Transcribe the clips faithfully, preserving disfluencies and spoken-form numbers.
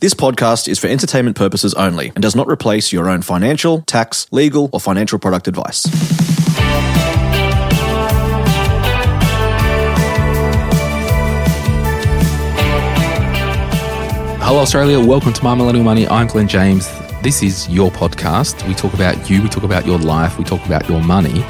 This podcast is for entertainment purposes only and does not replace your own financial, tax, legal, or financial product advice. Hello, Australia. Welcome to My Millennial Money. I'm Glenn James. This is your podcast. We talk about you. We talk about your life. We talk about your money.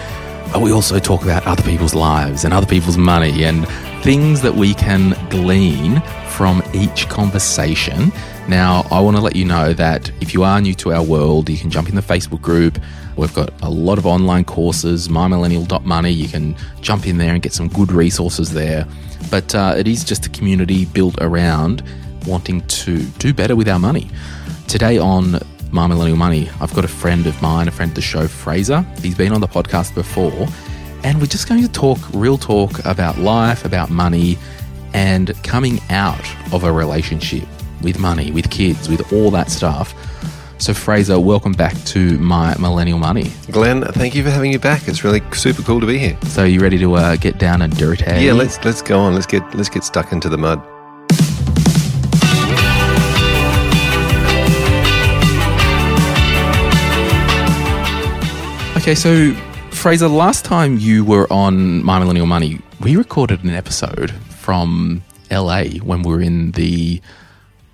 But we also talk about other people's lives and other people's money and things that we can glean from each conversation. Now, I want to let you know that if you are new to our world, you can jump in the Facebook group. We've got a lot of online courses, my millennial dot money. You can jump in there and get some good resources there. But uh, it is just a community built around wanting to do better with our money. Today on My Millennial Money, I've got a friend of mine, a friend of the show, Fraser. He's been on the podcast before, and we're just going to talk real talk about life, about money, and coming out of a relationship with money, with kids, with all that stuff. So Fraser, welcome back to My Millennial Money. Glenn, thank you for having me back. It's really super cool to be here. So you ready to uh, get down and dirty? Yeah, let's let's go on. Let's get let's get stuck into the mud. Okay, so Fraser, last time you were on My Millennial Money, we recorded an episode from L A when we were in the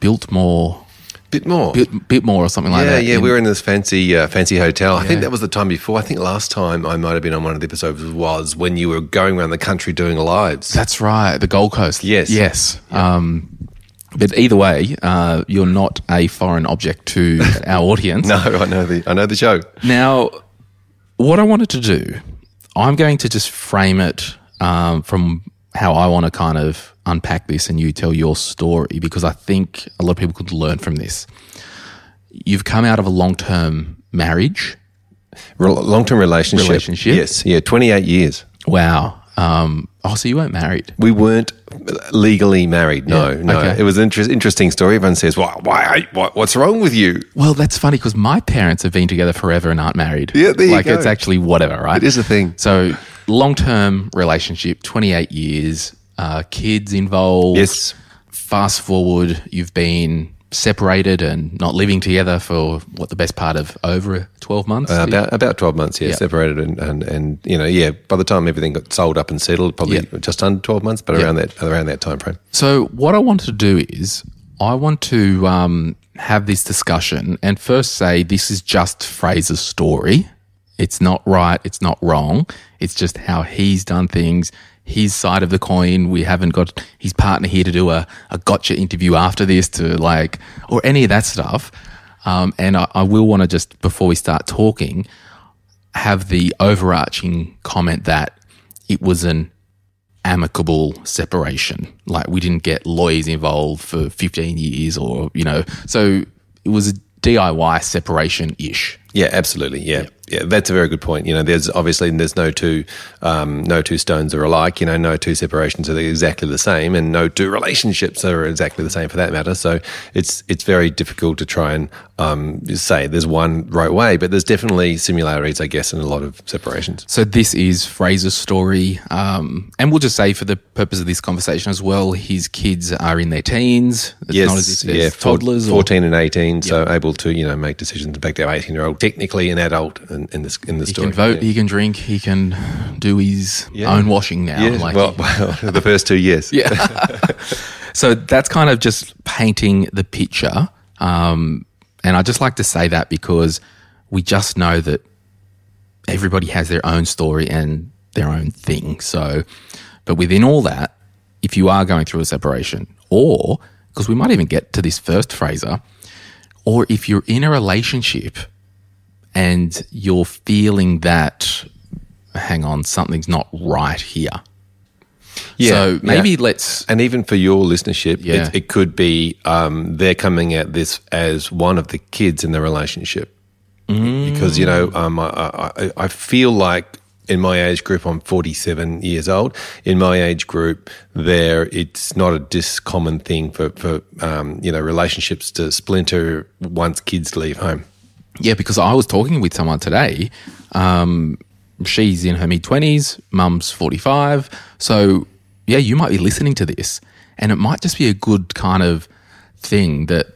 Biltmore, Biltmore, Bit, Biltmore or something like yeah, that. Yeah, yeah, we were in this fancy, uh, fancy hotel. Yeah. I think that was the time before. I think last time I might have been on one of the episodes was when you were going around the country doing lives. That's right, the Gold Coast. Yes, yes. Yeah. Um, But either way, uh, you're not a foreign object to our audience. No, I know the, I know the show now. What I wanted to do, I'm going to just frame it um, from how I want to kind of unpack this and you tell your story, because I think a lot of people could learn from this. You've come out of a long-term marriage. Re- long-term relationship. Relationship. Yes, yeah, twenty-eight years. Wow. Um, oh, so you weren't married? We weren't legally married, no, yeah. no. Okay. It was an inter- interesting story. Everyone says, why, why, why, what's wrong with you? Well, that's funny because my parents have been together forever and aren't married. Yeah, there you like, go. Like, it's actually whatever, right? It is a thing. So, long-term relationship, twenty-eight years, uh, kids involved. Yes. Fast forward, you've been separated and not living together for what the best part of over twelve months? Uh, about about twelve months, yeah, yep. separated and, and, and, you know, yeah, by the time everything got sold up and settled, probably yep. just under twelve months, but yep. around that around that time frame. So what I want to do is I want to um, have this discussion and first say this is just Fraser's story. It's not right, it's not wrong, it's just how he's done things, his side of the coin. We haven't got his partner here to do a, a gotcha interview after this to like, or any of that stuff. Um, and I, I will want to just, before we start talking, have the overarching comment that it was an amicable separation. Like we didn't get lawyers involved for fifteen years or, you know, so it was a D I Y separation-ish. Yeah, absolutely. Yeah. yeah, yeah, that's a very good point. You know, there's obviously there's no two, um, no two stones are alike. You know, no two separations are exactly the same, and no two relationships are exactly the same for that matter. So it's it's very difficult to try and um, say there's one right way, but there's definitely similarities, I guess, in a lot of separations. So this is Fraser's story, um, and we'll just say for the purpose of this conversation as well, his kids are in their teens. It's yes, not as if yeah, toddlers, fourteen or, and eighteen, yep. so able to you know make decisions about their eighteen-year-old. Technically an adult in, in this in the story. He can vote, yeah. he can drink, he can do his yeah. own washing now. Yeah. Like, well, the first two years. Yeah. So that's kind of just painting the picture. Um, and I just like to say that because we just know that everybody has their own story and their own thing. So, but within all that, if you are going through a separation or, because we might even get to this first, Fraser, or if you're in a relationship and you're feeling that, hang on, something's not right here. Yeah, so maybe yeah. let's... And even for your listenership, yeah. it, it could be um, they're coming at this as one of the kids in the relationship. Mm. Because, you know, um, I, I, I feel like in my age group, I'm forty-seven years old. In my age group, there it's not a discommon thing for, for um, you know, relationships to splinter once kids leave home. Yeah, because I was talking with someone today. Um, she's in her mid-twenties, mum's forty-five. So, yeah, you might be listening to this and it might just be a good kind of thing that,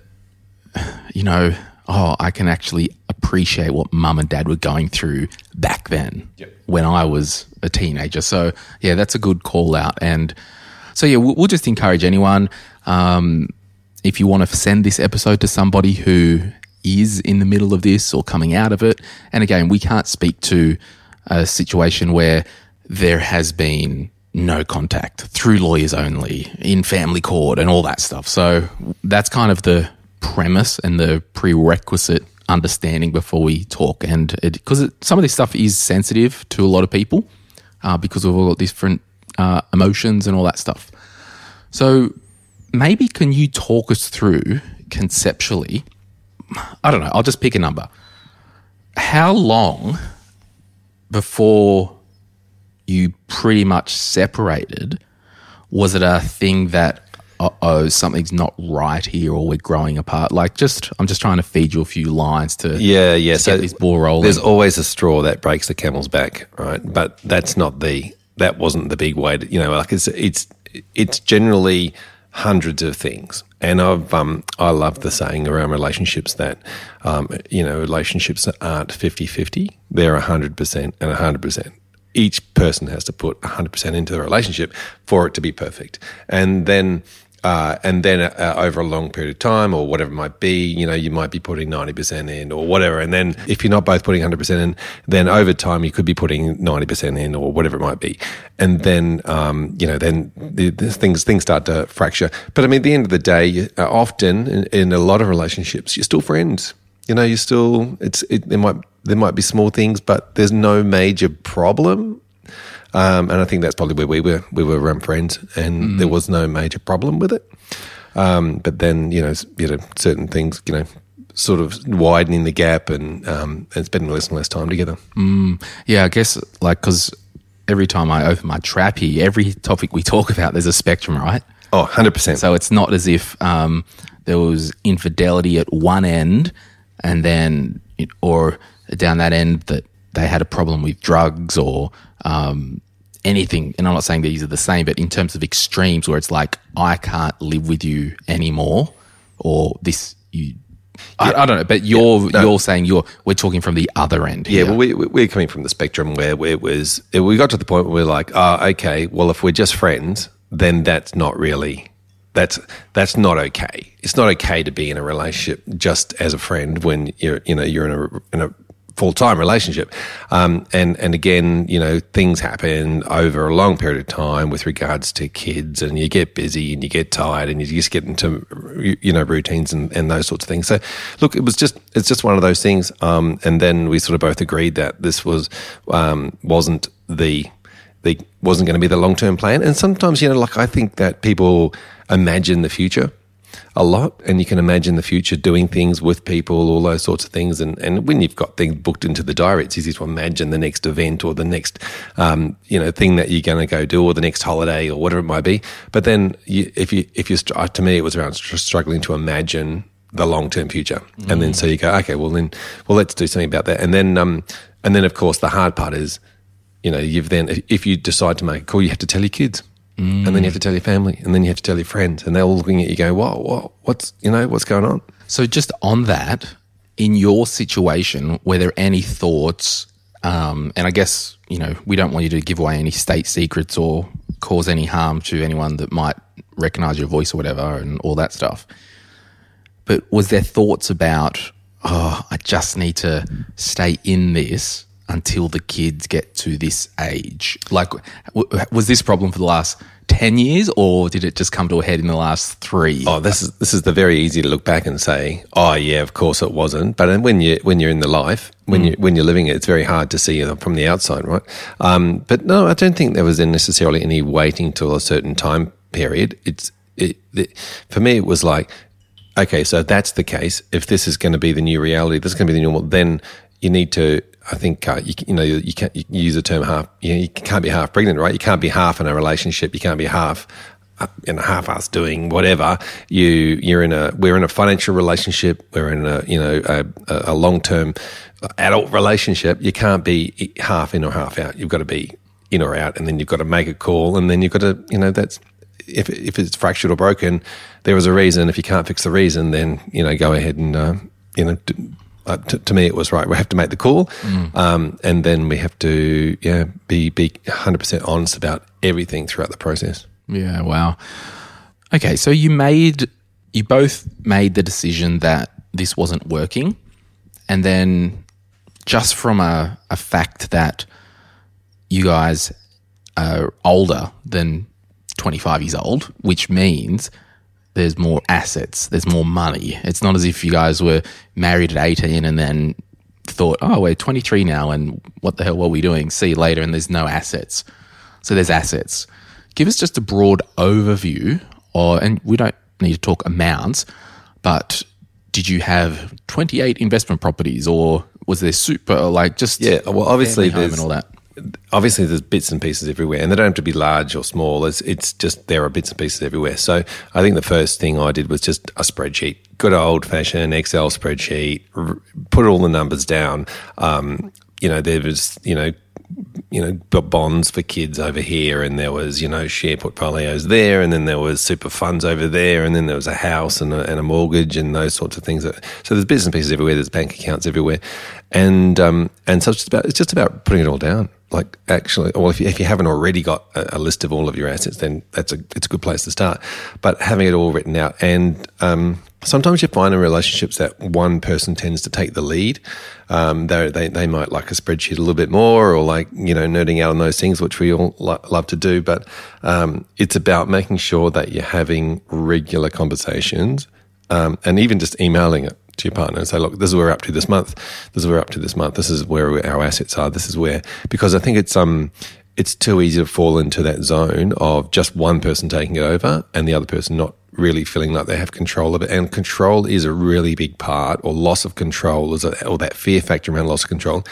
you know, oh, I can actually appreciate what mum and dad were going through back then yep. when I was a teenager. So, yeah, that's a good call out. And so, yeah, we'll, we'll just encourage anyone, um, if you want to send this episode to somebody who is in the middle of this or coming out of it. And again, we can't speak to a situation where there has been no contact through lawyers only, in family court and all that stuff. So that's kind of the premise and the prerequisite understanding before we talk. And because some of this stuff is sensitive to a lot of people uh, because of all different uh, emotions and all that stuff. So maybe can you talk us through conceptually, I don't know, I'll just pick a number. How long before you pretty much separated was it a thing that, uh-oh, something's not right here or we're growing apart? Like just, I'm just trying to feed you a few lines to, yeah, yeah. to so get this ball rolling. There's always a straw that breaks the camel's back, right? But that's not the, that wasn't the big way to, you know, like it's, it's, it's generally hundreds of things. And I've um, I love the saying around relationships that, um, you know, relationships aren't fifty-fifty. They're one hundred percent and one hundred percent. Each person has to put one hundred percent into the relationship for it to be perfect. And then uh, and then uh, over a long period of time or whatever it might be, you know, you might be putting ninety percent in or whatever. And then if you're not both putting one hundred percent in, then over time you could be putting ninety percent in or whatever it might be. And then, um, you know, then the, the things things start to fracture. But, I mean, at the end of the day, uh, often in, in a lot of relationships, you're still friends. You know, you're still – It's it, it might there might be small things, but there's no major problem. Um, and I think that's probably where we were. We were around friends and mm. there was no major problem with it. Um, but then, you know, you know, certain things, you know, sort of widening the gap and, um, and spending less and less time together. Mm. Yeah, I guess like because every time I open my trap here, every topic we talk about, there's a spectrum, right? Oh, one hundred percent. So it's not as if um, there was infidelity at one end and then – or down that end that they had a problem with drugs or um, anything. And I'm not saying these are the same, but in terms of extremes where it's like, I can't live with you anymore or this – you. Yeah. I, I don't know, but you're yeah, no. you're saying you're we're talking from the other end here. Yeah, well, we, we're coming from the spectrum where, where it was – we got to the point where we're like, oh, okay, well, if we're just friends, then that's not really – That's that's not okay. It's not okay to be in a relationship just as a friend when you're you know you're in a, in a full time relationship, um, and and again you know things happen over a long period of time with regards to kids, and you get busy and you get tired and you just get into you know routines and, and those sorts of things. So look, it was just it's just one of those things, um, and then we sort of both agreed that this was um, wasn't the the wasn't going to be the long term plan. And sometimes you know like I think that people imagine the future a lot, and you can imagine the future doing things with people, all those sorts of things. And, and when you've got things booked into the diary, it's easy to imagine the next event or the next, um, you know, thing that you're going to go do or the next holiday or whatever it might be. But then, you, if you, if you, to me, it was around struggling to imagine the long-term future, mm. and then so you go, okay, well then, well let's do something about that. And then, um, and then of course the hard part is, you know, you've then if you decide to make a call, you have to tell your kids. Mm. And then you have to tell your family, and then you have to tell your friends, and they're all looking at you going, whoa, whoa, what's, you know, what's going on? So just on that, in your situation, were there any thoughts, um, and I guess, you know, we don't want you to give away any state secrets or cause any harm to anyone that might recognise your voice or whatever and all that stuff, but was there thoughts about, oh, I just need to stay in this until the kids get to this age? Like, w- was this problem for the last ten years, or did it just come to a head in the last three? Oh, this is this is the very easy to look back and say, oh yeah, of course it wasn't. But when you when you're in the life, when mm. you when you're living it, it's very hard to see from the outside, right? Um, but no, I don't think there was necessarily any waiting till a certain time period. It's it, it for me, it was like, okay, so that's the case. If this is going to be the new reality, this is going to be the normal, then you need to. I think uh, you, you know you, you can't you use the term half. You, know, you can't be half pregnant, right? You can't be half in a relationship. You can't be half uh, in a half-ass doing whatever. You you're in a we're in a financial relationship. We're in a you know a, a long-term adult relationship. You can't be half in or half out. You've got to be in or out, and then you've got to make a call, and then you've got to you know that's if if it's fractured or broken, there was a reason. If you can't fix the reason, then you know go ahead and uh, you know. Do, Uh, to, to me, it was right. We have to make the call, mm. um, and then we have to yeah be be one hundred percent honest about everything throughout the process. Yeah, wow. Okay, so you made you both made the decision that this wasn't working, and then just from a, a fact that you guys are older than twenty-five years old, which means there's more assets, there's more money. It's not as if you guys were married at eighteen and then thought, oh, we're twenty-three now and what the hell were we doing? See you later, and there's no assets. So there's assets. Give us just a broad overview, or and we don't need to talk amounts, but did you have twenty-eight investment properties, or was there super, like just yeah, well, obviously family home and all that? Obviously, there's bits and pieces everywhere, and they don't have to be large or small. It's, it's just there are bits and pieces everywhere. So I think the first thing I did was just a spreadsheet, good old-fashioned Excel spreadsheet, r- put all the numbers down. Um, you know, there was, you know, you know, bonds for kids over here, and there was, you know, share portfolios there, and then there was super funds over there, and then there was a house and a, and a mortgage and those sorts of things. That, so there's bits and pieces everywhere. There's bank accounts everywhere, and um, and so it's just about it's just about putting it all down. Like actually, well, if you, if you haven't already got a, a list of all of your assets, then that's a it's a good place to start. But having it all written out, and um, sometimes you find in relationships that one person tends to take the lead. Um, they they they might like a spreadsheet a little bit more, or like you know nerding out on those things, which we all lo- love to do. But um, it's about making sure that you're having regular conversations, um, and even just emailing it to your partner and say, look, this is where we're up to this month. This is where we're up to this month. This is where our assets are. This is where, because I think it's um, it's too easy to fall into that zone of just one person taking it over and the other person not really feeling like they have control of it. And control is a really big part, or loss of control, is a, or that fear factor around loss of control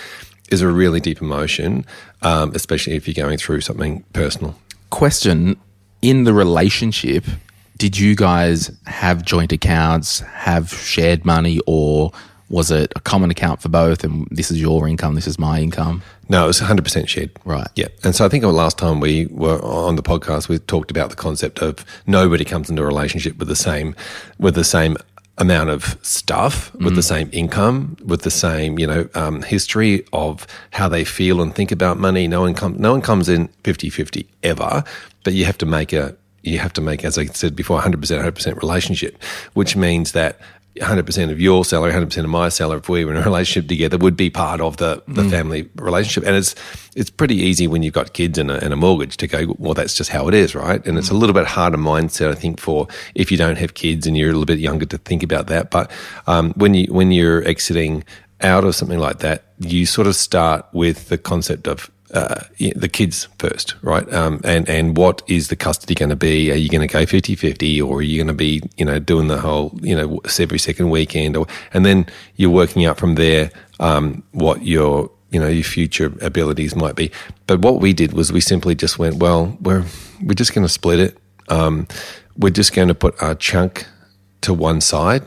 is a really deep emotion, um, especially if you're going through something personal. Question, in the relationship, did you guys have joint accounts, have shared money, or was it a common account for both and this is your income, this is my income? No, it was one hundred percent shared. Right. Yeah. And so I think last time we were on the podcast, we talked about the concept of nobody comes into a relationship with the same with the same amount of stuff, with mm. the same income, with the same, you know, um, history of how they feel and think about money. No one, com- no one comes in fifty-fifty ever, but you have to make a You have to make, as I said before, one hundred percent, one hundred percent relationship, which means that one hundred percent of your salary, one hundred percent of my salary, if we were in a relationship together, would be part of the, the mm. family relationship. And it's it's pretty easy when you've got kids and a, and a mortgage to go, well, that's just how it is, right? And it's mm. a little bit harder mindset, I think, for if you don't have kids and you're a little bit younger to think about that. But um, when you when you're exiting out of something like that, you sort of start with the concept of Uh, the kids first, right? Um, and, and what is the custody going to be? Are you going to go fifty-fifty, or are you going to be, you know, doing the whole, you know, every second weekend? Or and then you're working out from there um, what your, you know, your future abilities might be. But what we did was we simply just went, well, we're we're just going to split it. Um, we're just going to put our chunk to one side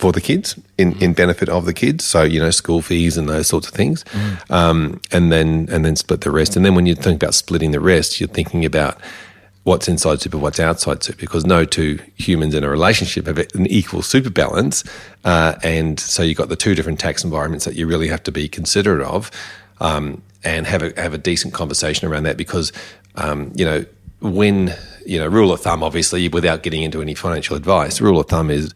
for the kids, in, in benefit of the kids, so you know school fees and those sorts of things, mm. um, and then and then split the rest. And then when you think about splitting the rest, you're thinking about what's inside super, what's outside super, because no two humans in a relationship have an equal super balance, uh, and so you've got the two different tax environments that you really have to be considerate of, um, and have a have a decent conversation around that, because um, you know when you know rule of thumb, obviously without getting into any financial advice, rule of thumb is,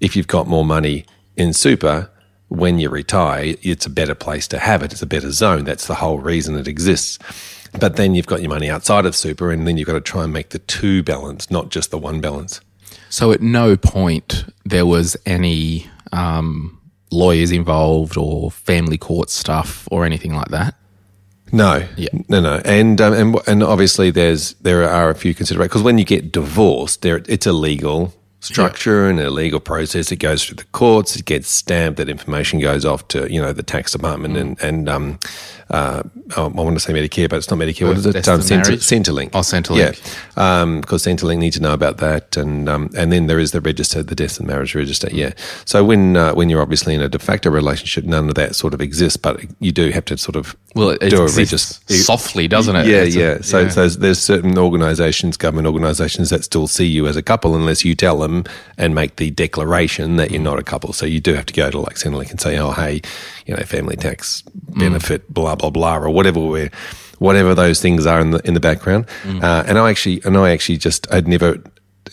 if you've got more money in super, when you retire, it's a better place to have it. It's a better zone. That's the whole reason it exists. But then you've got your money outside of super, and then you've got to try and make the two balance, not just the one balance. So at no point there was any um, lawyers involved or family court stuff or anything like that? No, yeah. no, no, and um, and and obviously there's there are a few considerations, because when you get divorced, there it's a legal structure yeah. and a legal process. It goes through the courts, it gets stamped. That information goes off to you know the tax department mm. and and um, uh, oh, I want to say Medicare, but it's not Medicare. What is it? Um, Centrelink. Cent- oh, Centrelink. Yeah, um, because Centrelink need to know about that, and um, and then there is the register, the death and marriage register. Mm. Yeah. So when uh, when you're obviously in a de facto relationship, none of that sort of exists, but you do have to sort of. Well, it do exists it, softly, doesn't it? Yeah, it's yeah. A, so, yeah. so there's certain organisations, government organisations, that still see you as a couple unless you tell them and make the declaration that you're not a couple. So you do have to go to like Centrelink and say, oh, hey, you know, family tax benefit, mm. blah blah blah, or whatever we're, whatever those things are in the in the background. Mm. Uh, and I actually, and I actually just, I'd never.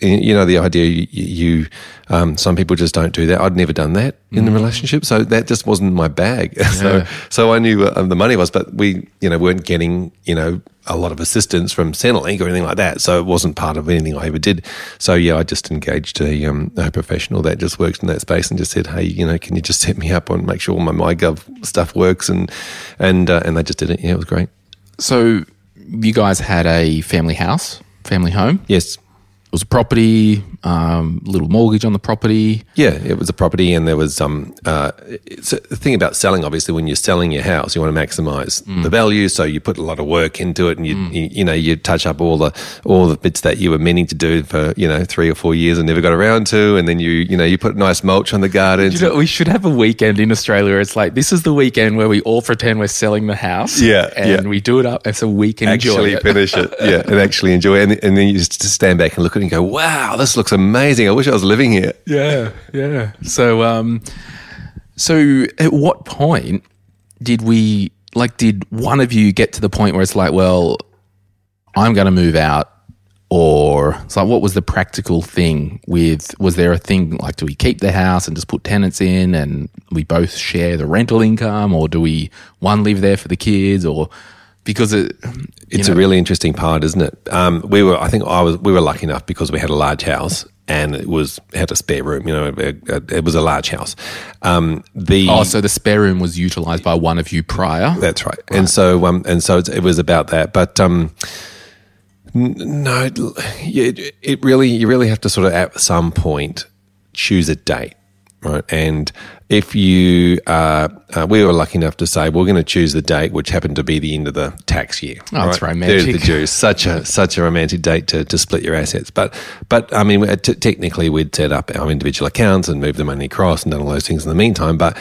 You know, the idea you, you um, some people just don't do that. I'd never done that mm. in the relationship. So that just wasn't my bag. Yeah. So so I knew where the money was, but we, you know, weren't getting, you know, a lot of assistance from Centrelink or anything like that. So it wasn't part of anything I ever did. So, yeah, I just engaged a, um, a professional that just works in that space and just said, hey, you know, can you just set me up and make sure all my MyGov stuff works? And, and, uh, and they just did it. Yeah, it was great. So you guys had a family house, family home? Yes. It was a property, um, little mortgage on the property. Yeah, it was a property, and there was um, uh, it's a, the thing about selling. Obviously, when you're selling your house, you want to maximise mm. the value, so you put a lot of work into it, and you, mm. you you know you touch up all the all the bits that you were meaning to do for you know three or four years and never got around to, and then you you know you put nice mulch on the gardens. You know, we should have a weekend in Australia where it's like, this is the weekend where we all pretend we're selling the house, yeah, and yeah. we do it up so we can actually enjoy it. finish it, yeah, and actually enjoy it, and, and then you just stand back and look at. And go, wow, this looks amazing. I wish I was living here. Yeah, yeah. So, um, so at what point did we, like, did one of you get to the point where it's like, well, I'm going to move out? Or it's like, what was the practical thing with, was there a thing like, do we keep the house and just put tenants in and we both share the rental income? Or do we, one live there for the kids? Or, because it, it's know. a really interesting part, isn't it? Um, we were, I think, I was. We were lucky enough because we had a large house and it was had a spare room. You know, it, it, it was a large house. Um, the oh, so the spare room was utilised by one of you prior. That's right. right. And so, um, and so it's, it was about that. But um, no, it, it really, you really have to sort of at some point choose a date, right? And if you, uh, uh, we were lucky enough to say we're going to choose the date, which happened to be the end of the tax year. Oh, right? That's romantic. There's the juice. Such a such a romantic date to, to split your assets. But but I mean, t- technically we'd set up our individual accounts and moved the money across and done all those things in the meantime. But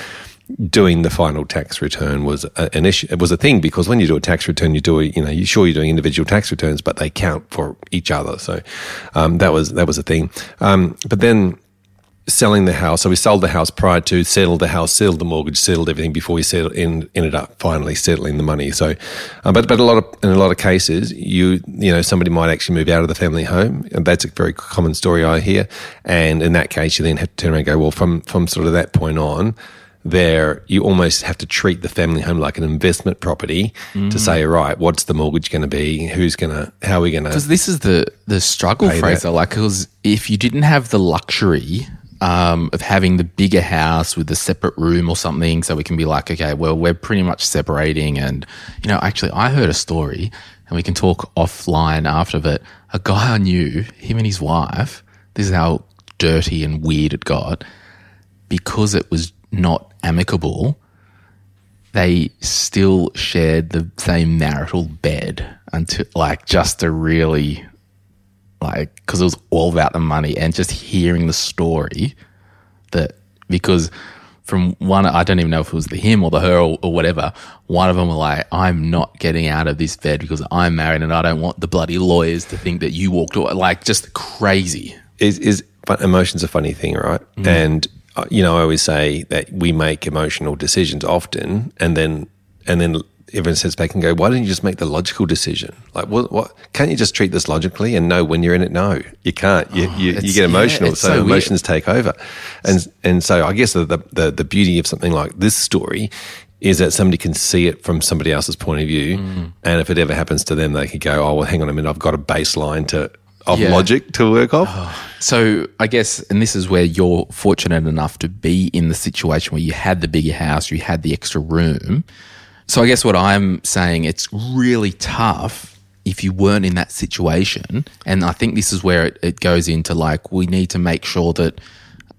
doing the final tax return was a, an issue. It was a thing because when you do a tax return, you do a, you know you sure you're doing individual tax returns, but they count for each other. So um, that was that was a thing. Um, but then. Selling the house, so we sold the house prior to, settled the house, settled the mortgage, settled everything before we settled, in, ended up finally settling the money. So, um, but but a lot of in a lot of cases, you you know somebody might actually move out of the family home, and that's a very common story I hear. And in that case, you then have to turn around and go, well, from from sort of that point on, there you almost have to treat the family home like an investment property mm. to say, all right, what's the mortgage going to be? Who's going to? How are we going to? Because this is the the struggle, Fraser. That. Like, because if you didn't have the luxury. Um, of having the bigger house with a separate room or something, so we can be like, okay, well, we're pretty much separating. And, you know, actually, I heard a story, and we can talk offline after, but a guy I knew, him and his wife, this is how dirty and weird it got, because it was not amicable, they still shared the same marital bed until, like, just to really... Like, because it was all about the money and just hearing the story that, because from one, I don't even know if it was the him or the her or, or whatever, one of them were like, I'm not getting out of this bed because I'm married and I don't want the bloody lawyers to think that you walked away. Like, just crazy. Is, is emotion's a funny thing, right? Mm. And, you know, I always say that we make emotional decisions often and then, and then, everyone sits back and go, why don't you just make the logical decision? Like, what, what? Can't you just treat this logically and know when you're in it? No, you can't. You, oh, you, you get emotional, yeah, so, so emotions take over. And and so I guess the, the the beauty of something like this story is that somebody can see it from somebody else's point of view, mm. and if it ever happens to them, they can go, oh, well, hang on a minute, I've got a baseline to of yeah. logic to work off. Oh. So I guess, and this is where you're fortunate enough to be in the situation where you had the bigger house, you had the extra room. So I guess what I'm saying, it's really tough if you weren't in that situation. And I think this is where it, it goes into, like, we need to make sure that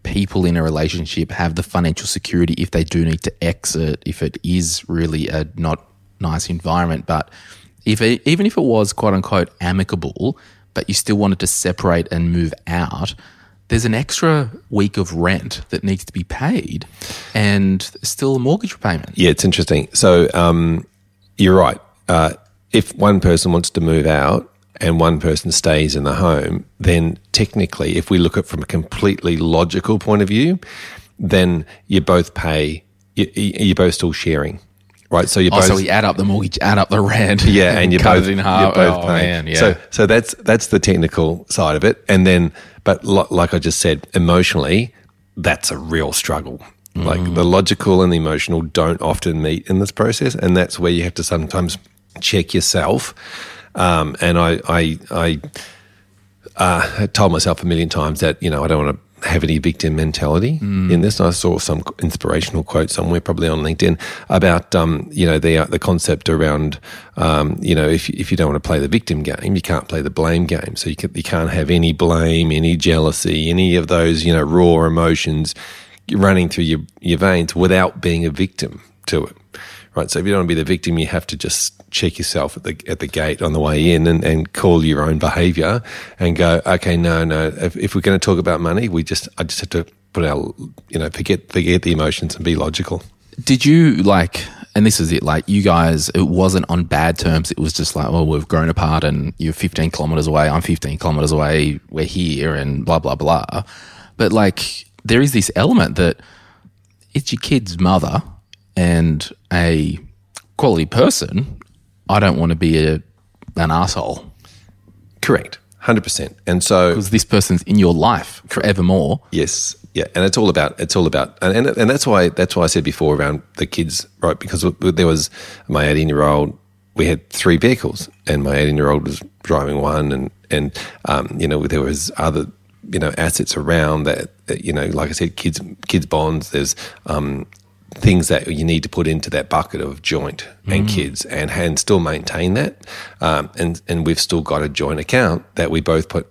people in a relationship have the financial security if they do need to exit, if it is really a not nice environment. But if it, even if it was quote unquote amicable, but you still wanted to separate and move out, there's an extra week of rent that needs to be paid and still a mortgage repayment. Yeah, it's interesting. So um, you're right. Uh, if one person wants to move out and one person stays in the home, then technically, if we look at it from a completely logical point of view, then you both pay, you, you're both still sharing. Right, so you oh, both. So we add up the mortgage, add up the rent. Yeah, and you both, in half. You're both oh, paying. Man, yeah. So, so that's that's the technical side of it, and then, but lo- like I just said, emotionally, that's a real struggle. Mm. Like the logical and the emotional don't often meet in this process, and that's where you have to sometimes check yourself. Um, and I, I, I uh, told myself a million times that, you know, I don't want to have any victim mentality mm. in this. And I saw some inspirational quote somewhere, probably on LinkedIn, about um, you know the uh, the concept around um, you know if if you don't want to play the victim game, you can't play the blame game. So you can, you can't have any blame, any jealousy, any of those you know raw emotions running through your your veins without being a victim to it. Right. So if you don't want to be the victim, you have to just check yourself at the at the gate on the way in and, and call your own behaviour and go, okay, no, no. If, if we're going to talk about money, we just I just have to put our, you know, forget forget the emotions and be logical. Did you like, and this is it, like you guys, it wasn't on bad terms. It was just like, well, we've grown apart and you're fifteen kilometres away. I'm fifteen kilometres away. We're here and blah, blah, blah. But like there is this element that it's your kid's mother and a quality person. I don't want to be a, an asshole. Correct, one hundred percent. And so because this person's in your life forevermore. Yes, yeah, and it's all about it's all about, and and, and that's why that's why I said before around the kids, right? Because there was my eighteen year old. We had three vehicles, and my eighteen year old was driving one, and and um, you know there was other. you know assets around that. You know, like I said, kids kids bonds. There's um. things that you need to put into that bucket of joint and mm. kids and, and still maintain that. Um, and, and we've still got a joint account that we both put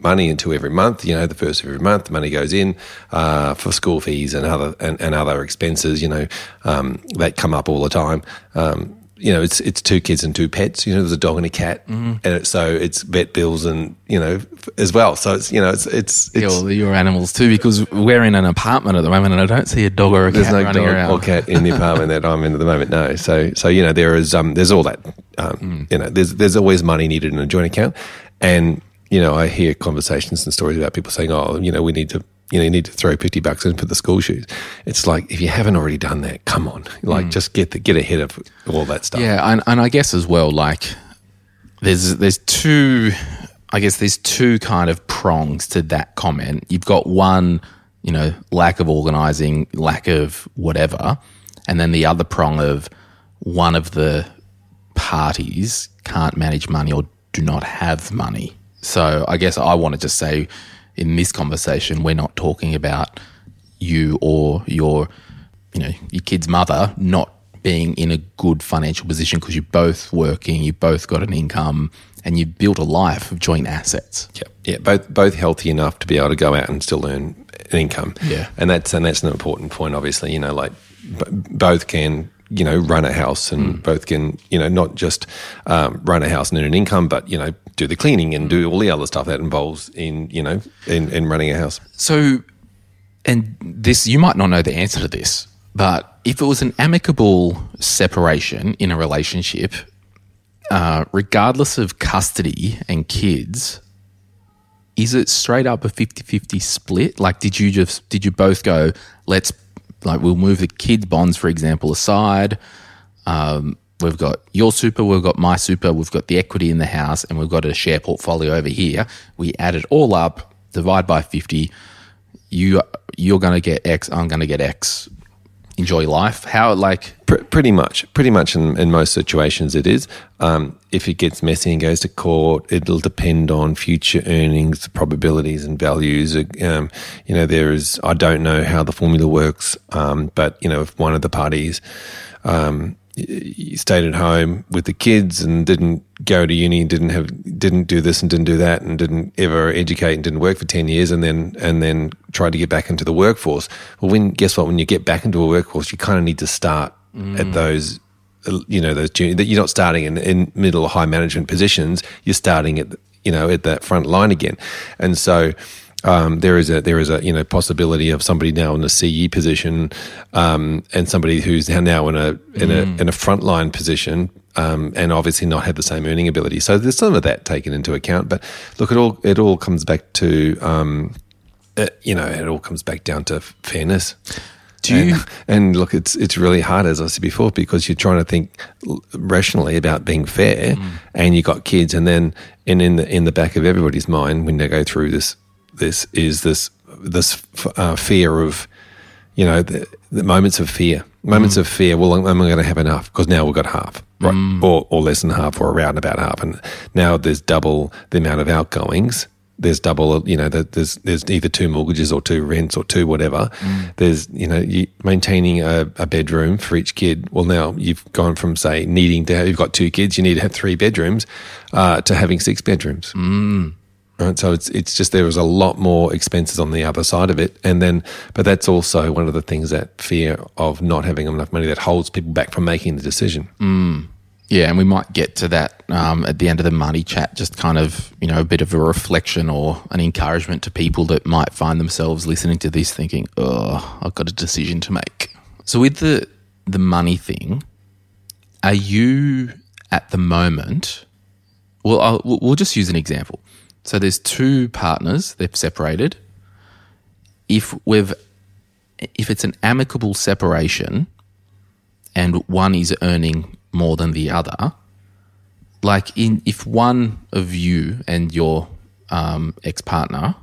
money into every month. You know, the first of every month, the money goes in uh, for school fees and other and, and other expenses, you know, um, that come up all the time. Um, you know, it's it's two kids and two pets. You know, there's a dog and a cat, mm. and it, so it's vet bills and you know as well. So it's you know it's it's, it's yeah, well, your animals too, because we're in an apartment at the moment, and I don't see a dog or a there's cat no running dog around. Or cat in the apartment that I'm in at the moment. No, so so you know there is um there's all that um mm. you know there's there's always money needed in a joint account, and you know I hear conversations and stories about people saying, oh, you know we need to. You know, you need to throw fifty bucks in for the school shoes. It's like if you haven't already done that, come on, like mm. just get the, get ahead of all that stuff. Yeah, and, and I guess as well, like there's there's two, I guess there's two kind of prongs to that comment. You've got one, you know, lack of organising, lack of whatever, and then the other prong of one of the parties can't manage money or do not have money. So I guess I want to just say, in this conversation, we're not talking about you or your, you know, your kid's mother not being in a good financial position because you're both working, you both got an income, and you've built a life of joint assets. Yeah, yeah, both both healthy enough to be able to go out and still earn an income. Yeah, and that's and that's an important point. Obviously, you know, like b- both can. you know, run a house and mm. both can, you know, not just um, run a house and earn an income, but, you know, do the cleaning and do all the other stuff that involves in, you know, in, in running a house. So, and this, you might not know the answer to this, but if it was an amicable separation in a relationship, uh, regardless of custody and kids, is it straight up a fifty-fifty split? Like, did you just, did you both go, let's Like we'll move the kids' bonds, for example, aside. Um, we've got your super, we've got my super, we've got the equity in the house, and we've got a share portfolio over here. We add it all up, divide by fifty. You, you're going to get X, I'm going to get X. enjoy life? How, like... Pr- pretty much. Pretty much in, in most situations it is. Um, if it gets messy and goes to court, it'll depend on future earnings, probabilities and values. Um, you know, there is... I don't know how the formula works, um, but, you know, if one of the parties... Um, you stayed at home with the kids and didn't go to uni and didn't have didn't do this and didn't do that and didn't ever educate and didn't work for ten years and then and then tried to get back into the workforce. Well, when guess what? When you get back into a workforce, you kind of need to start mm. at those, you know, those junior, that you're not starting in, in middle or high management positions. You're starting at, you know, at that front line again. And so Um, there is a there is a you know possibility of somebody now in a C E position, um, and somebody who's now in a in mm. a in a frontline position, um, and obviously not had the same earning ability. So there's some of that taken into account. But look, it all it all comes back to um, it, you know it all comes back down to fairness. Do you? And, and look, it's it's really hard, as I said before, because you're trying to think rationally about being fair, mm. and you got kids, and then and in the in the back of everybody's mind when they go through this. This is this this uh, fear of, you know, the, the moments of fear, moments mm. of fear. Well, am I going to have enough? Because now we've got half, right? Mm. Or, or less than half, or around about half. And now there's double the amount of outgoings. There's double, you know, the, there's there's either two mortgages or two rents or two whatever. Mm. There's, you know, you, maintaining a, a bedroom for each kid. Well, now you've gone from, say, needing to have, you've got two kids, you need to have three bedrooms uh, to having six bedrooms. Mm. Right, so it's it's just there was a lot more expenses on the other side of it, and then but that's also one of the things, that fear of not having enough money, that holds people back from making the decision. Mm. Yeah, and we might get to that um, at the end of the money chat. Just kind of, you know, a bit of a reflection or an encouragement to people that might find themselves listening to this, thinking, "Oh, I've got a decision to make." So with the the money thing, are you at the moment? Well, I'll, we'll just use an example. So there's two partners, they've separated. If we've if it's an amicable separation and one is earning more than the other, like in if one of you and your um, ex-partner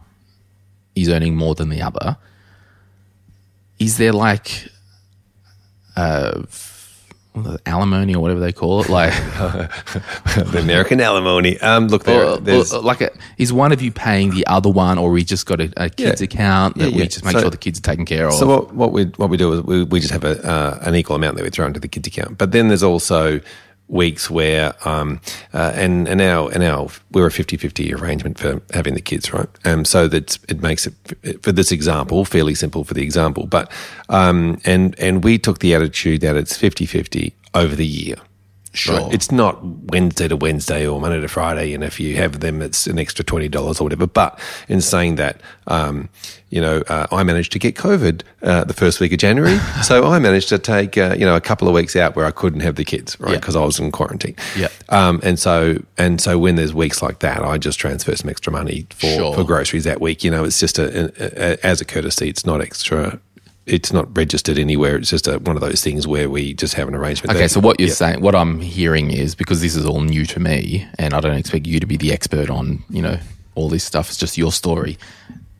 is earning more than the other, is there like uh alimony or whatever they call it, like the American alimony. Um, look, there, or, there's or, like a, is one of you paying the other one, or we just got a, a kids yeah. account that yeah, we yeah. just make so, sure the kids are taken care of. So what, what we what we do is we, we just have a uh, an equal amount that we throw into the kids account. But then there's also weeks where um uh, and and our and our we're a fifty-fifty arrangement for having the kids, right? Um, so that it makes it for this example fairly simple for the example, but um and and we took the attitude that it's fifty-fifty over the year. Sure, right? It's not Wednesday to Wednesday or Monday to Friday, and if you have them, it's an extra twenty dollars or whatever. But in saying that, um, you know, uh, I managed to get COVID uh, the first week of January, so I managed to take uh, you know a couple of weeks out where I couldn't have the kids, right, because yeah. I was in quarantine. Yeah, um, and so and so when there's weeks like that, I just transfer some extra money for, sure. for groceries that week. You know, it's just a, a, a as a courtesy. It's not extra. It's not registered anywhere. It's just a, one of those things where we just have an arrangement. Okay, that, so what you're yeah. saying, what I'm hearing is, because this is all new to me and I don't expect you to be the expert on, you know, all this stuff. It's just your story.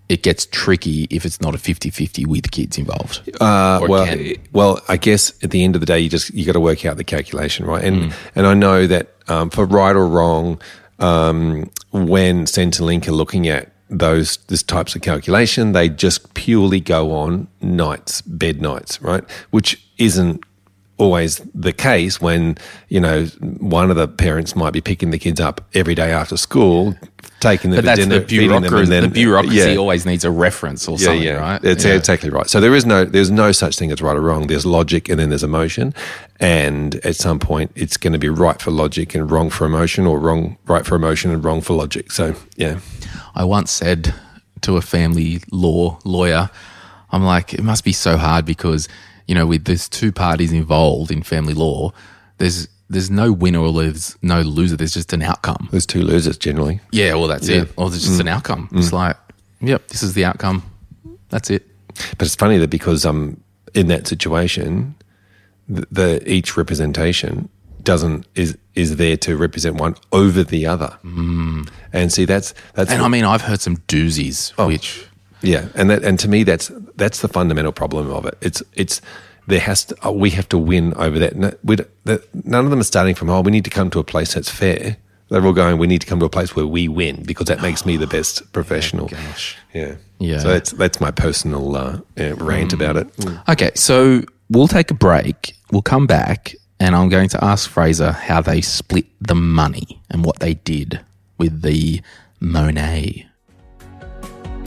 It gets tricky if it's not a fifty-fifty with kids involved. Uh, well, it can. well, I guess at the end of the day, you just you got to work out the calculation, right? And mm. and I know that um, for right or wrong, um, when Centrelink are looking at those this types of calculation, they just purely go on nights, bed nights, right? Which isn't always the case when, you know, one of the parents might be picking the kids up every day after school, taking them but to dinner, the feeding them, and then the bureaucracy yeah. always needs a reference or yeah, something, yeah. right? That's yeah. exactly right. So there is no, there's no such thing as right or wrong. There's logic and then there's emotion, and at some point it's going to be right for logic and wrong for emotion, or wrong right for emotion and wrong for logic. So yeah. I once said to a family law lawyer, I'm like, it must be so hard because, you know, with there's two parties involved in family law, there's there's no winner or there's no loser. There's just an outcome. There's two losers generally. Yeah, well, that's yeah. it. Or there's just mm. an outcome. Mm. It's like, yep, this is the outcome. That's it. But it's funny that because um, in that situation, the, the each representation doesn't is is there to represent one over the other. Mm. And see, that's that's. And what, I mean, I've heard some doozies, oh, which yeah, and that and to me, that's that's the fundamental problem of it. It's it's there has to, oh, we have to win over that. No, we, the, none of them are starting from, oh, we need to come to a place that's fair. They're all going, we need to come to a place where we win because that makes me the best professional. Oh, gosh. Yeah. Yeah. So that's, that's my personal uh, yeah, rant mm. about it. Mm. Okay, so we'll take a break. We'll come back and I'm going to ask Fraser how they split the money and what they did with the Monet.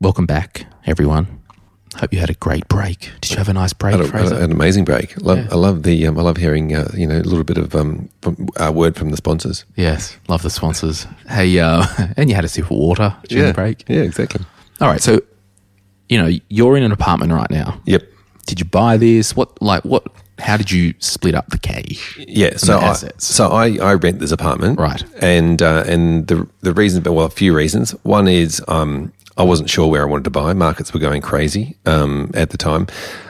Welcome back, everyone. Hope you had a great break. Did you have a nice break, had a, Fraser? An amazing break. Love, yeah. I love the. Um, I love hearing uh, you know a little bit of um from, uh, word from the sponsors. Yes, love the sponsors. Hey, uh, and you had a sip of water during yeah. the break. Yeah, exactly. All right, so you know you're in an apartment right now. Yep. Did you buy this? What like what? How did you split up the cash? Yeah, so I, so I, I rent this apartment, right? And uh, and the the reasons, well, a few reasons. One is um. I wasn't sure where I wanted to buy. Markets were going crazy um, at the time.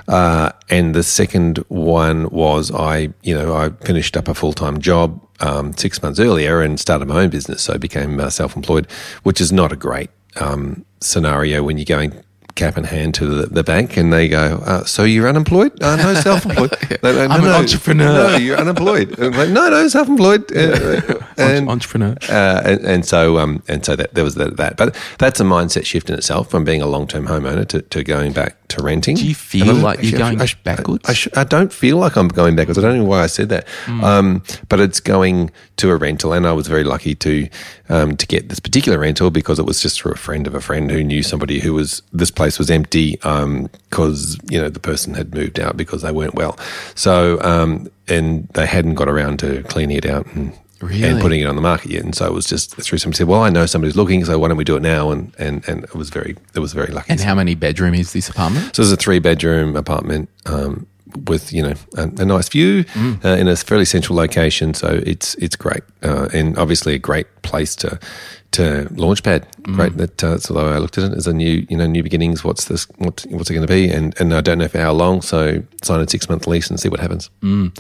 Uh, and the second one was I, you know, I finished up a full-time job um, six months earlier and started my own business. So I became uh, self-employed, which is not a great um, scenario when you're going cap in hand to the, the bank and they go, uh, so you're unemployed? Uh, no, self-employed. They, they, no, I'm an no, entrepreneur. No, you're unemployed. Like, no, no, self-employed. Uh, and, entrepreneur. Uh, and, and so um, and so that there was that, that. But that's a mindset shift in itself from being a long-term homeowner to, to going back to renting. Do you feel like actually, you're going I, I, backwards? I, I, I don't feel like I'm going backwards. I don't know why I said that. Mm. Um, but it's going to a rental and I was very lucky to um, to get this particular rental because it was just through a friend of a friend who knew somebody who was this place was empty because um, you know the person had moved out because they weren't well, so um, and they hadn't got around to cleaning it out and, really? and putting it on the market yet. And so it was just through somebody said, "Well, I know somebody's looking, so why don't we do it now?" And and, and it was very it was very lucky. And how many bedroom is this apartment? So it's a three bedroom apartment um, with you know a, a nice view mm. uh, in a fairly central location. So it's it's great uh, and obviously a great place to. To Launchpad, great. Mm. That uh, so I looked at it as a new, you know, new beginnings. What's this? What, what's it going to be? And and I don't know for how long. So sign a six month lease and see what happens. Mm.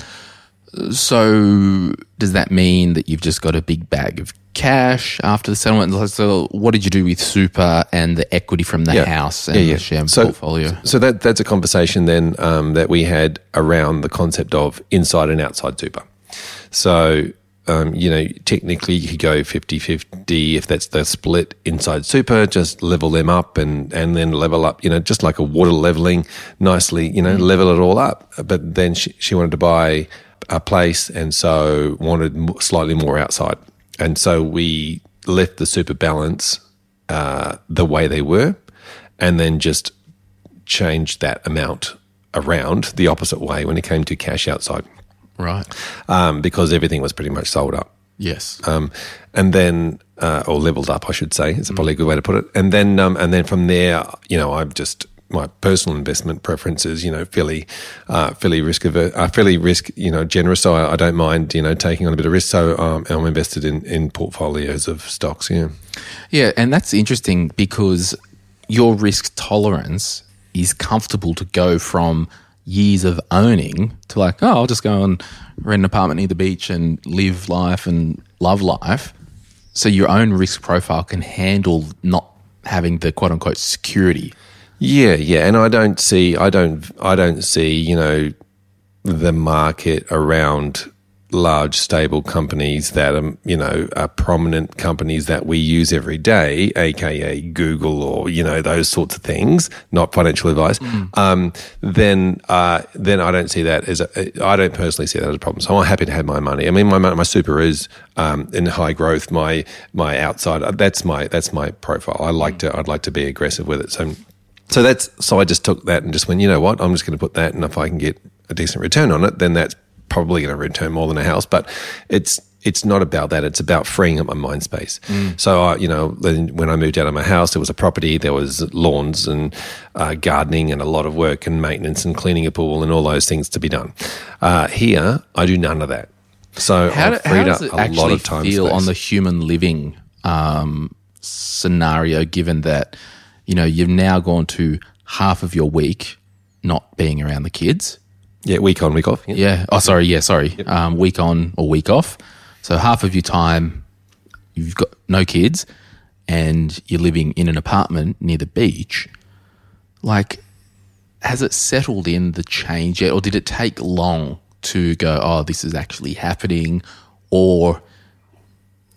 So does that mean that you've just got a big bag of cash after the settlement? So what did you do with super and the equity from the yeah. house and yeah, yeah. the share so, portfolio? So that that's a conversation then um, that we had around the concept of inside and outside super. So. Um, you know, technically you could go fifty-fifty if that's the split inside super, just level them up and, and then level up, you know, just like a water leveling nicely, you know, mm. level it all up. But then she, she wanted to buy a place and so wanted slightly more outside. And so we left the super balance uh, the way they were and then just changed that amount around the opposite way when it came to cash outside. Right, um, because everything was pretty much sold up. Yes, um, and then uh, or leveled up, I should say. It's mm. probably a good way to put it. And then, um, and then from there, you know, I've just my personal investment preferences, you know, fairly, uh, fairly risk aver- uh, fairly risk, you know, generous. So I, I don't mind, you know, taking on a bit of risk. So um, I'm invested in, in portfolios of stocks. Yeah, yeah, and that's interesting because your risk tolerance is comfortable to go from years of owning to like, oh, I'll just go and rent an apartment near the beach and live life and love life. So your own risk profile can handle not having the quote unquote security. Yeah, yeah, and I don't see, I don't, I don't see, you know, the market around large stable companies that are, you know, are prominent companies that we use every day, aka Google or you know those sorts of things. Not financial advice. Mm. Um, then, uh, then I don't see that as a, I don't personally see that as a problem. So I'm happy to have my money. I mean, my my super is um, in high growth. My my outside. That's my that's my profile. I like to. I'd like to be aggressive with it. So. So that's so I just took that and just went, you know what, I'm just going to put that, and if I can get a decent return on it, then that's probably going to return more than a house. But it's it's not about that. It's about freeing up my mind space. Mm. So, I, you know, when I moved out of my house, there was a property, there was lawns and uh, gardening and a lot of work and maintenance and cleaning a pool and all those things to be done. Uh, here, I do none of that. So how, I've freed up a lot of time space. How does it feel on the human living um, scenario, given that, you know, you've now gone to half of your week not being around the kids. Yeah, week on, week off. Yeah. yeah. Oh, sorry. Yeah, sorry. Yep. Um, week on or week off. So half of your time you've got no kids and you're living in an apartment near the beach. Like, has it settled in the change yet, or did it take long to go, oh, this is actually happening, or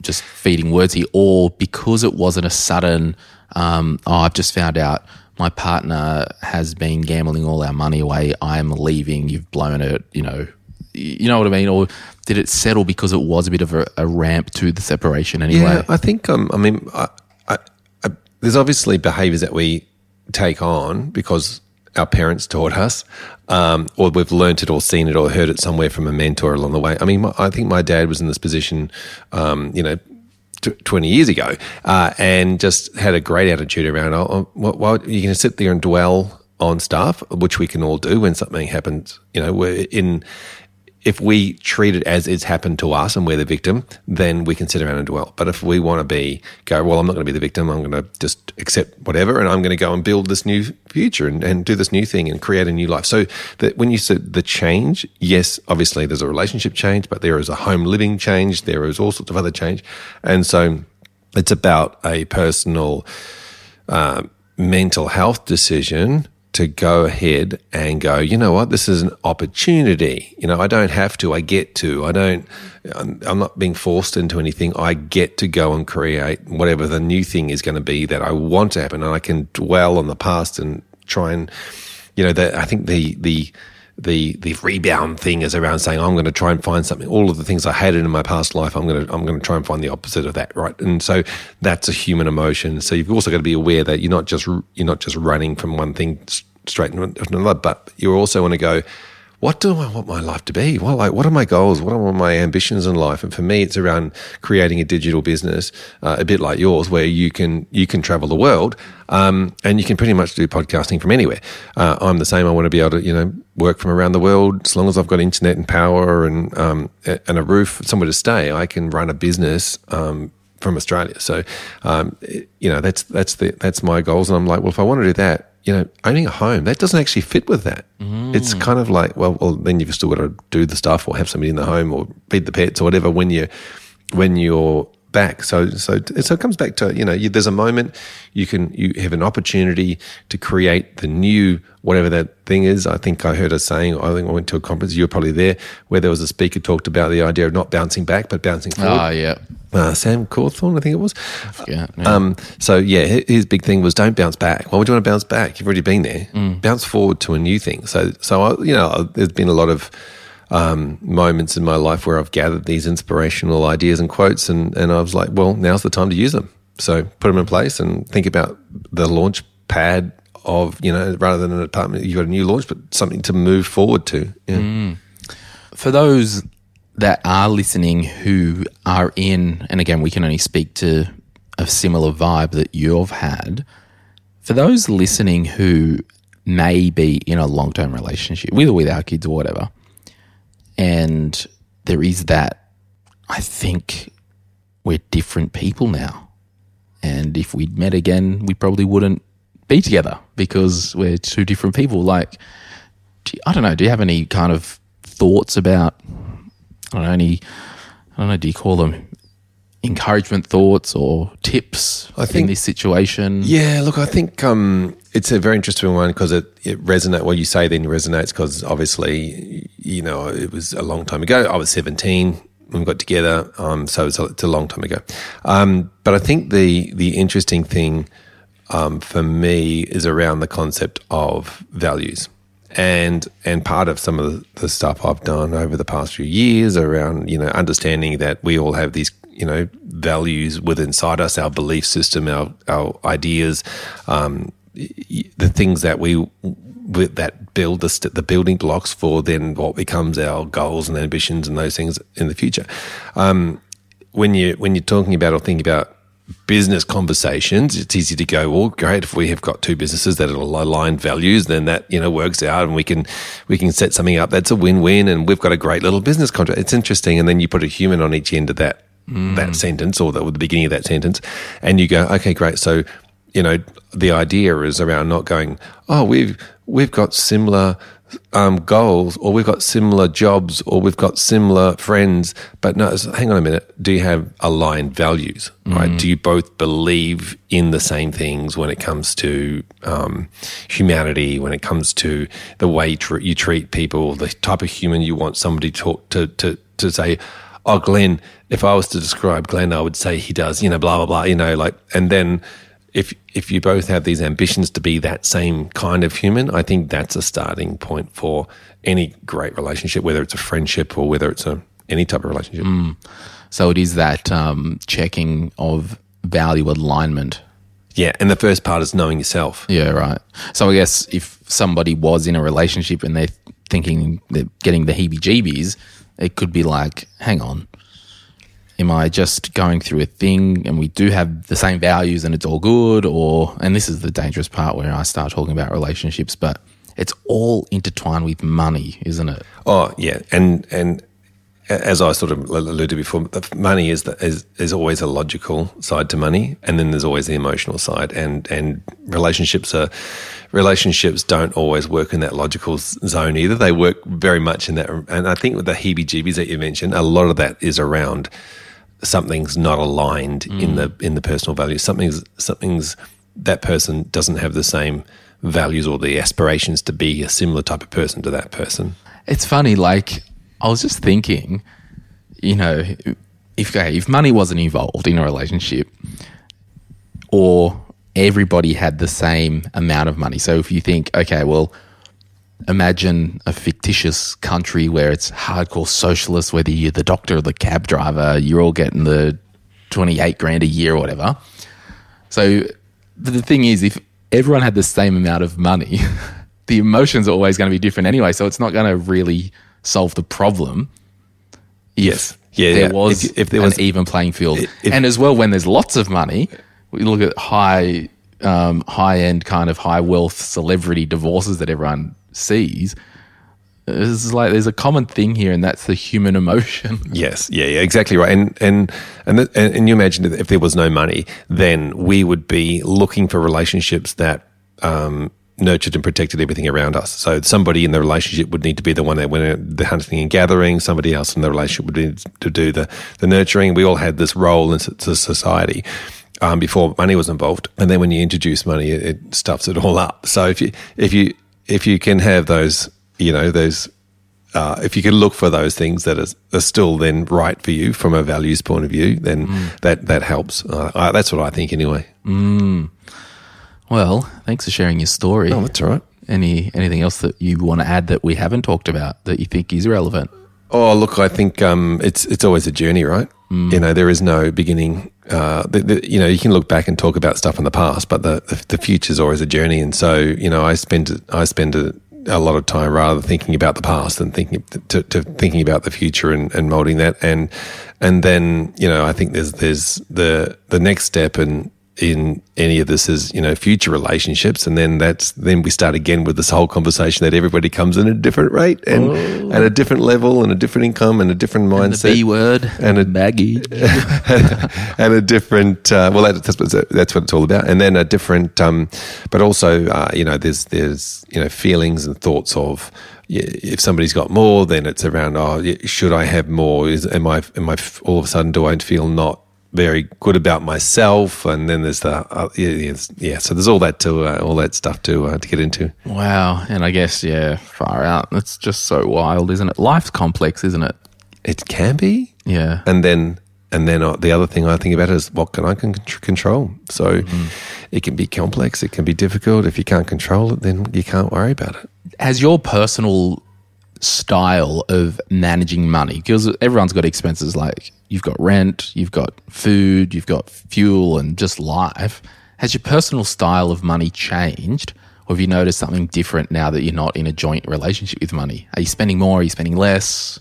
just feeding words here, or because it wasn't a sudden... Um, oh, I've just found out my partner has been gambling all our money away. I'm leaving. You've blown it. You know, you know what I mean. Or did it settle because it was a bit of a, a ramp to the separation anyway? Yeah, I think. Um, I mean, I, I, I, there's obviously behaviours that we take on because our parents taught us, um, or we've learnt it or seen it or heard it somewhere from a mentor along the way. I mean, my, I think my dad was in this position. Um, you know. twenty years ago uh, and just had a great attitude around, oh, well, well, you're going to sit there and dwell on stuff, which we can all do when something happens. You know, we're in, if we treat it as it's happened to us and we're the victim, then we can sit around and dwell. But if we want to be, go, well, I'm not going to be the victim, I'm going to just accept whatever and I'm going to go and build this new future and, and do this new thing and create a new life. So that when you said the change, yes, obviously there's a relationship change, but there is a home living change, there is all sorts of other change. And so it's about a personal uh, mental health decision to go ahead and go, you know what, this is an opportunity. You know, I don't have to, I get to. I don't, I'm not being forced into anything. I get to go and create whatever the new thing is going to be that I want to happen, and I can dwell on the past and try and, you know, the, I think the the the the rebound thing is around saying, I'm going to try and find something. All of the things I hated in my past life, I'm going to I'm going to try and find the opposite of that, right? And so that's a human emotion. So you've also got to be aware that you're not just you're not just running from one thing straight to another, but you also want to go, what do I want my life to be? Well, like, what are my goals? What are my ambitions in life? And for me, it's around creating a digital business, uh, a bit like yours, where you can you can travel the world, um, and you can pretty much do podcasting from anywhere. Uh, I'm the same. I want to be able to, you know, work from around the world. As long as I've got internet and power and um, and a roof, somewhere to stay, I can run a business um, from Australia. So, um, it, you know, that's that's the that's my goals. And I'm like, well, if I want to do that, you know, owning a home, that doesn't actually fit with that. Mm. It's kind of like, well, well, then you've still got to do the stuff or have somebody in the home or feed the pets or whatever when you when you're back. So so so it comes back to, you know, you, there's a moment you can you have an opportunity to create the new whatever that thing is. I think I heard a saying. I think I went to a conference. You were probably there, where there was a speaker talked about the idea of not bouncing back but bouncing forward. Oh yeah. Uh, Sam Cawthorn, I think it was. Yeah, no. Um, so, yeah, his big thing was don't bounce back. Why would you want to bounce back? You've already been there. Mm. Bounce forward to a new thing. So, so I, you know, there's been a lot of um, moments in my life where I've gathered these inspirational ideas and quotes, and, and I was like, well, now's the time to use them. So put them in place and think about the launch pad of, you know, rather than an apartment, you've got a new launch, but something to move forward to. Yeah. Mm. For those that are listening who are in, and again, we can only speak to a similar vibe that you've had. For those listening who may be in a long-term relationship with or without kids or whatever. And there is that, I think we're different people now. And if we'd met again, we probably wouldn't be together because we're two different people. Like, do you, I don't know, do you have any kind of thoughts about, I don't know, any, I don't know, do you call them encouragement thoughts or tips I think, in this situation? Yeah, look, I think um, it's a very interesting one because it, it resonates, what you say then resonates because obviously, you know, it was a long time ago. I was seventeen when we got together, um, so it's a, it's a long time ago. Um, but I think the the interesting thing um, for me is around the concept of values. And and part of some of the stuff I've done over the past few years around, you know, understanding that we all have these, you know, values within inside us, our belief system, our our ideas, um, the things that we that build the the building blocks for then what becomes our goals and ambitions and those things in the future. Um, when you when you're talking about or thinking about business conversations, it's easy to go, well, great, if we have got two businesses that are aligned values, then that, you know, works out and we can we can set something up that's a win-win and we've got a great little business contract. It's interesting. And then you put a human on each end of that mm. that sentence or the, the beginning of that sentence and you go, okay, great. So, you know, the idea is around not going, oh, we've we've got similar um, goals or we've got similar jobs or we've got similar friends. But no, hang on a minute. Do you have aligned values, right? Mm. Do you both believe in the same things when it comes to um, humanity, when it comes to the way you, tr- you treat people, the type of human you want somebody to talk to, to, to say, oh, Glenn, if I was to describe Glenn, I would say he does, you know, blah, blah, blah, you know, like, and then if if you both have these ambitions to be that same kind of human, I think that's a starting point for any great relationship, whether it's a friendship or whether it's a any type of relationship. Mm. So it is that um, checking of value alignment. Yeah, and the first part is knowing yourself. Yeah, right. So I guess if somebody was in a relationship and they're thinking they're getting the heebie-jeebies, it could be like, hang on, am I just going through a thing and we do have the same values and it's all good? Or, and this is the dangerous part where I start talking about relationships, but it's all intertwined with money, isn't it? Oh, yeah. And and as I sort of alluded to before, money is, the, is is always a logical side to money, and then there's always the emotional side. And and relationships are relationships don't always work in that logical zone either. They work very much in that. And I think with the heebie-jeebies that you mentioned, a lot of that is around something's not aligned mm. in the in the personal values. Something's something's that person doesn't have the same values or the aspirations to be a similar type of person to that person. It's funny, like I was just thinking, you know, if if money wasn't involved in a relationship, or everybody had the same amount of money. So if you think, okay, well, imagine a fictitious country where it's hardcore socialist, whether you're the doctor or the cab driver, you're all getting the twenty-eight grand a year or whatever. So the thing is, if everyone had the same amount of money, the emotions are always going to be different anyway. So it's not going to really solve the problem. Yes. Yeah. There yeah. was if, if there was an even playing field. If, and as well, when there's lots of money, we look at high, um, high-end kind of high-wealth celebrity divorces that everyone sees. It's like there's a common thing here, and that's the human emotion. Yes, yeah, yeah, exactly right. And and and the, and you imagine that if there was no money, then we would be looking for relationships that um, nurtured and protected everything around us. So somebody in the relationship would need to be the one that went out the hunting and gathering. Somebody else in the relationship would need to do the the nurturing. We all had this role in society. Um, before money was involved, and then when you introduce money, it, it stuffs it all up. So if you if you if you can have those, you know, those, uh, if you can look for those things that are, are still then right for you from a values point of view, then mm. that that helps. Uh, I, that's what I think, anyway. Mm. Well, thanks for sharing your story. Oh, that's all right. Any anything else that you want to add that we haven't talked about that you think is relevant? Oh, look, I think um, it's it's always a journey, right? Mm. You know, there is no beginning. Uh, the, the, you know, you can look back and talk about stuff in the past, but the the, the future is always a journey. And so, you know, I spend I spend a, a lot of time rather thinking about the past than thinking to, to thinking about the future and, and molding that. And and then, you know, I think there's there's the the next step, and in any of this is, you know, future relationships. And then that's, then we start again with this whole conversation that everybody comes in at a different rate and oh. at a different level and a different income and a different mindset. And the B word. And a Maggie. And a different, uh, well, that, that's, that's what it's all about. And then a different, um, but also, uh, you know, there's, there's, you know, feelings and thoughts of, if somebody's got more, then it's around, oh, should I have more? Is, am I, am I, all of a sudden, do I feel not very good about myself? And then there's the uh, yeah, yeah so there's all that to uh, all that stuff to uh, to get into. Wow. And I guess yeah far out. It's just so wild, isn't it? Life's complex, isn't it? It can be. Yeah. And then and then uh, the other thing I think about is what can I can control. So mm-hmm. it can be complex, it can be difficult. If you can't control it, then you can't worry about it. Has your personal style of managing money, because everyone's got expenses, like you've got rent, you've got food, you've got fuel and just life. Has your personal style of money changed, or have you noticed something different now that you're not in a joint relationship with money? Are you spending more? Are you spending less?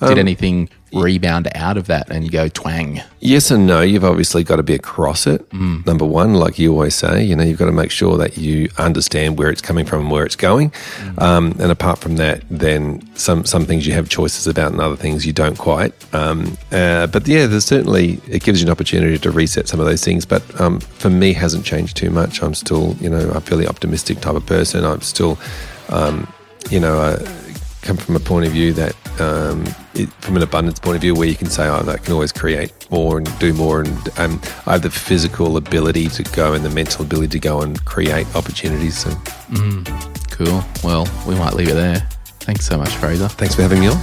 Did um, anything rebound out of that and you go twang? Yes and no. You've obviously got to be across it. Mm. Number one, like you always say, you know, you've got to make sure that you understand where it's coming from and where it's going. Mm. Um, and apart from that, then some, some things you have choices about and other things you don't quite. Um, uh, but yeah, there's certainly, it gives you an opportunity to reset some of those things. But um, for me, hasn't changed too much. I'm still, you know, a fairly optimistic type of person. I'm still, um, you know, uh, come from a point of view that um, it, from an abundance point of view where you can say, oh, I can always create more and do more, and um, I have the physical ability to go and the mental ability to go and create opportunities. So. Mm, cool. Well, we might leave it there. Thanks so much, Fraser. Thanks for having me on.